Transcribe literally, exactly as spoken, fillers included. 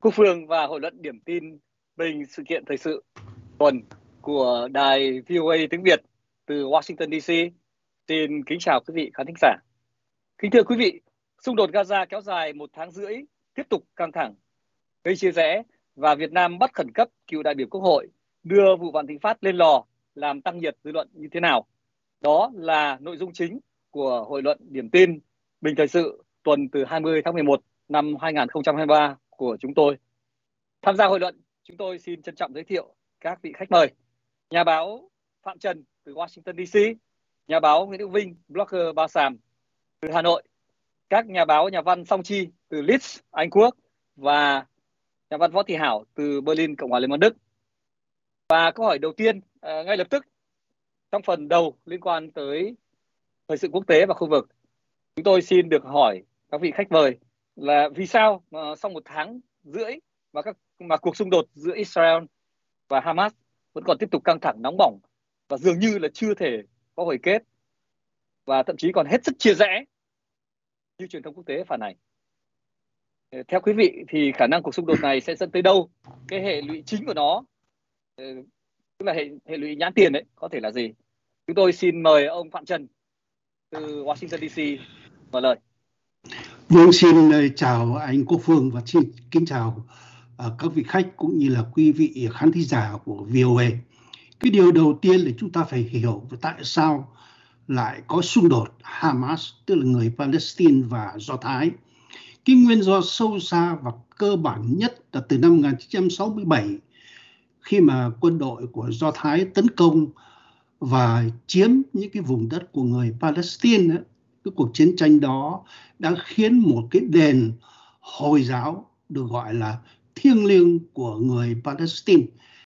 Cú Phương và hội luận điểm tin bình sự kiện thời sự tuần của đài vê o a Tiếng Việt từ Washington đê xê. Xin kính chào quý vị khán thính giả. Kính thưa quý vị, xung đột Gaza kéo dài một tháng rưỡi tiếp tục căng thẳng, gây chia rẽ và Việt Nam bắt khẩn cấp cựu đại biểu Quốc hội đưa vụ Vạn Thịnh Phát lên lò làm tăng nhiệt dư luận như thế nào. Đó là nội dung chính của hội luận điểm tin bình thời sự tuần từ hai mươi tháng mười một năm hai nghìn không trăm hai mươi ba của chúng tôi. Tham gia hội luận, chúng tôi xin trân trọng giới thiệu các vị khách mời: nhà báo Phạm Trần từ Washington đê xê, nhà báo Nguyễn Đức Vinh, blogger Ba Sam từ Hà Nội, các nhà báo nhà văn Song Chi từ Leeds, Anh Quốc và nhà văn Võ Thị Hảo từ Berlin, Cộng hòa Liên bang Đức. Và câu hỏi đầu tiên à, ngay lập tức trong phần đầu liên quan tới thời sự quốc tế và khu vực, chúng tôi xin được hỏi các vị khách mời là vì sao mà sau một tháng rưỡi mà, các, mà cuộc xung đột giữa Israel và Hamas vẫn còn tiếp tục căng thẳng, nóng bỏng và dường như là chưa thể có hồi kết và thậm chí còn hết sức chia rẽ như truyền thông quốc tế phản ánh. Theo quý vị thì khả năng cuộc xung đột này sẽ dẫn tới đâu? Cái hệ lụy chính của nó, tức là hệ, hệ lụy nhãn tiền đấy, có thể là gì? Chúng tôi xin mời ông Phạm Trần từ Washington đê xê mở lời. Vâng, xin chào anh Quốc Phương và xin kính chào các vị khách cũng như là quý vị khán thính giả của vê o a. Cái điều đầu tiên là chúng ta phải hiểu tại sao lại có xung đột Hamas, tức là người Palestine và Do Thái. Cái nguyên do sâu xa và cơ bản nhất là từ năm một nghìn chín trăm sáu mươi bảy, khi mà quân đội của Do Thái tấn công và chiếm những cái vùng đất của người Palestine, cái cuộc chiến tranh đó đã khiến một cái đền Hồi giáo được gọi là thiêng liêng của người Palestine